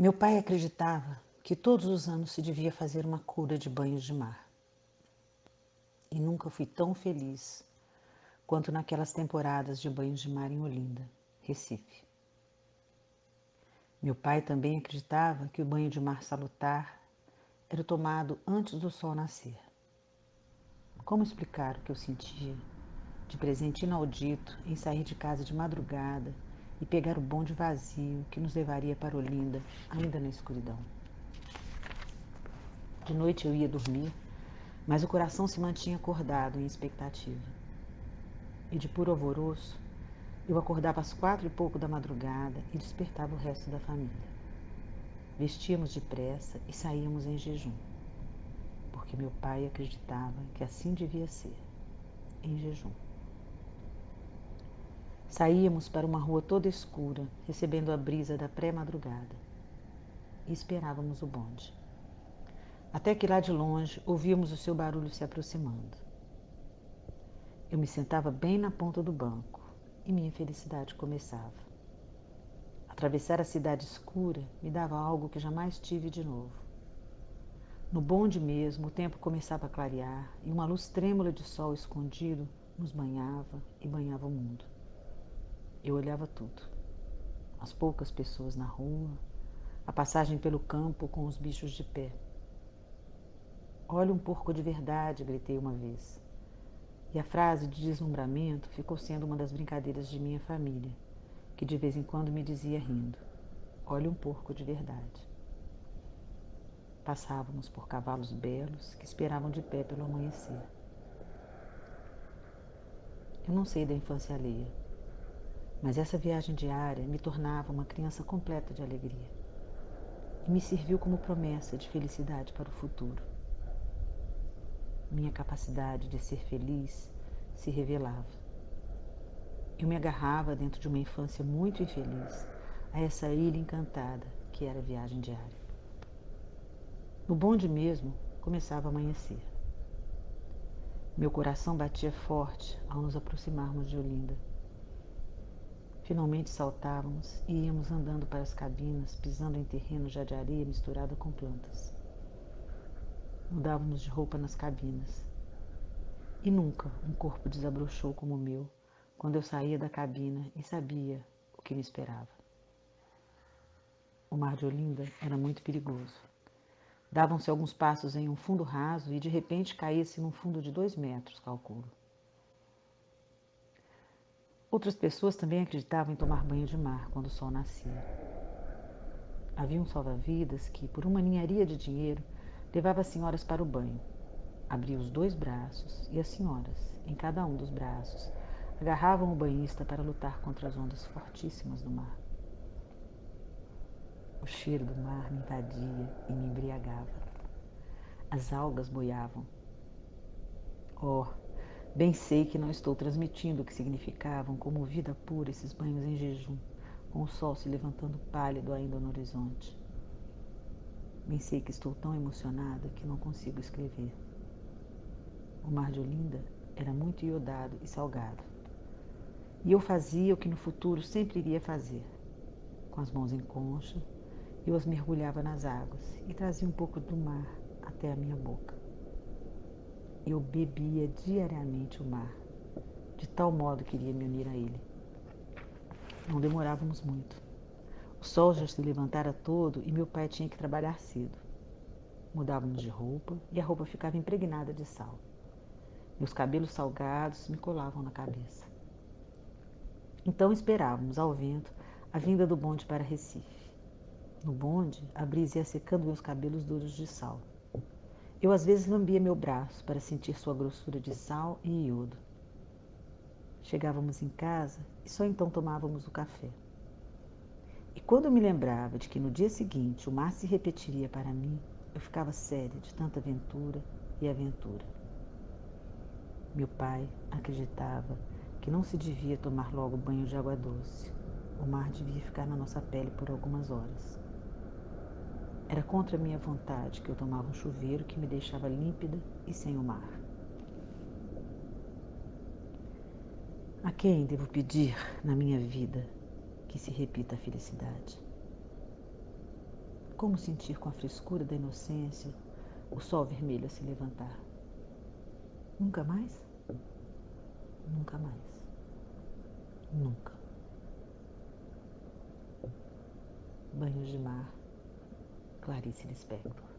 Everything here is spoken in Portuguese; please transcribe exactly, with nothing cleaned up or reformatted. Meu pai acreditava que todos os anos se devia fazer uma cura de banhos de mar. E nunca fui tão feliz quanto naquelas temporadas de banhos de mar em Olinda, Recife. Meu pai também acreditava que o banho de mar salutar era tomado antes do sol nascer. Como explicar o que eu sentia de presente inaudito em sair de casa de madrugada e pegar o bonde vazio que nos levaria para Olinda, ainda na escuridão? De noite eu ia dormir, mas o coração se mantinha acordado em expectativa. E de puro alvoroço, eu acordava às quatro e pouco da madrugada e despertava o resto da família. Vestíamos depressa e saíamos em jejum, porque meu pai acreditava que assim devia ser, em jejum. Saíamos para uma rua toda escura, recebendo a brisa da pré-madrugada, e esperávamos o bonde. Até que lá de longe ouvíamos o seu barulho se aproximando. Eu me sentava bem na ponta do banco e minha felicidade começava. Atravessar a cidade escura me dava algo que jamais tive de novo. No bonde mesmo, o tempo começava a clarear e uma luz trêmula de sol escondido nos banhava e banhava o mundo. Eu olhava tudo. As poucas pessoas na rua, a passagem pelo campo com os bichos de pé. "Olha um porco de verdade", gritei uma vez. E a frase de deslumbramento ficou sendo uma das brincadeiras de minha família, que de vez em quando me dizia rindo: "Olha um porco de verdade". Passávamos por cavalos belos que esperavam de pé pelo amanhecer. Eu não sei da infância alheia, mas essa viagem diária me tornava uma criança completa de alegria e me serviu como promessa de felicidade para o futuro. Minha capacidade de ser feliz se revelava. Eu me agarrava dentro de uma infância muito infeliz a essa ilha encantada que era a viagem diária. No bonde mesmo, começava a amanhecer. Meu coração batia forte ao nos aproximarmos de Olinda. Finalmente saltávamos e íamos andando para as cabinas, pisando em terreno já de areia misturada com plantas. Mudávamos de roupa nas cabinas. E nunca um corpo desabrochou como o meu, quando eu saía da cabina e sabia o que me esperava. O mar de Olinda era muito perigoso. Davam-se alguns passos em um fundo raso e de repente caía-se num fundo de dois metros, calculo. Outras pessoas também acreditavam em tomar banho de mar quando o sol nascia. Havia um salva-vidas que, por uma ninharia de dinheiro, levava as senhoras para o banho. Abria os dois braços e as senhoras, em cada um dos braços, agarravam o banhista para lutar contra as ondas fortíssimas do mar. O cheiro do mar me invadia e me embriagava. As algas boiavam. Oh, bem sei que não estou transmitindo o que significavam como vida pura esses banhos em jejum, com o sol se levantando pálido ainda no horizonte. Bem sei que estou tão emocionada que não consigo escrever. O mar de Olinda era muito iodado e salgado. E eu fazia o que no futuro sempre iria fazer. Com as mãos em concha, eu as mergulhava nas águas e trazia um pouco do mar até a minha boca. Eu bebia diariamente o mar, de tal modo que iria me unir a ele. Não demorávamos muito. O sol já se levantara todo e meu pai tinha que trabalhar cedo. Mudávamos de roupa e a roupa ficava impregnada de sal. Meus cabelos salgados me colavam na cabeça. Então esperávamos ao vento a vinda do bonde para Recife. No bonde, a brisa ia secando meus cabelos duros de sal. Eu às vezes lambia meu braço para sentir sua grossura de sal e iodo. Chegávamos em casa e só então tomávamos o café. E quando eu me lembrava de que no dia seguinte o mar se repetiria para mim, eu ficava séria de tanta aventura e aventura. Meu pai acreditava que não se devia tomar logo banho de água doce. O mar devia ficar na nossa pele por algumas horas. Era contra a minha vontade que eu tomava um chuveiro que me deixava límpida e sem o mar. A quem devo pedir na minha vida que se repita a felicidade? Como sentir com a frescura da inocência o sol vermelho a se levantar? Nunca mais? Nunca mais. Nunca. Banhos de Mar, Clarice Lispector.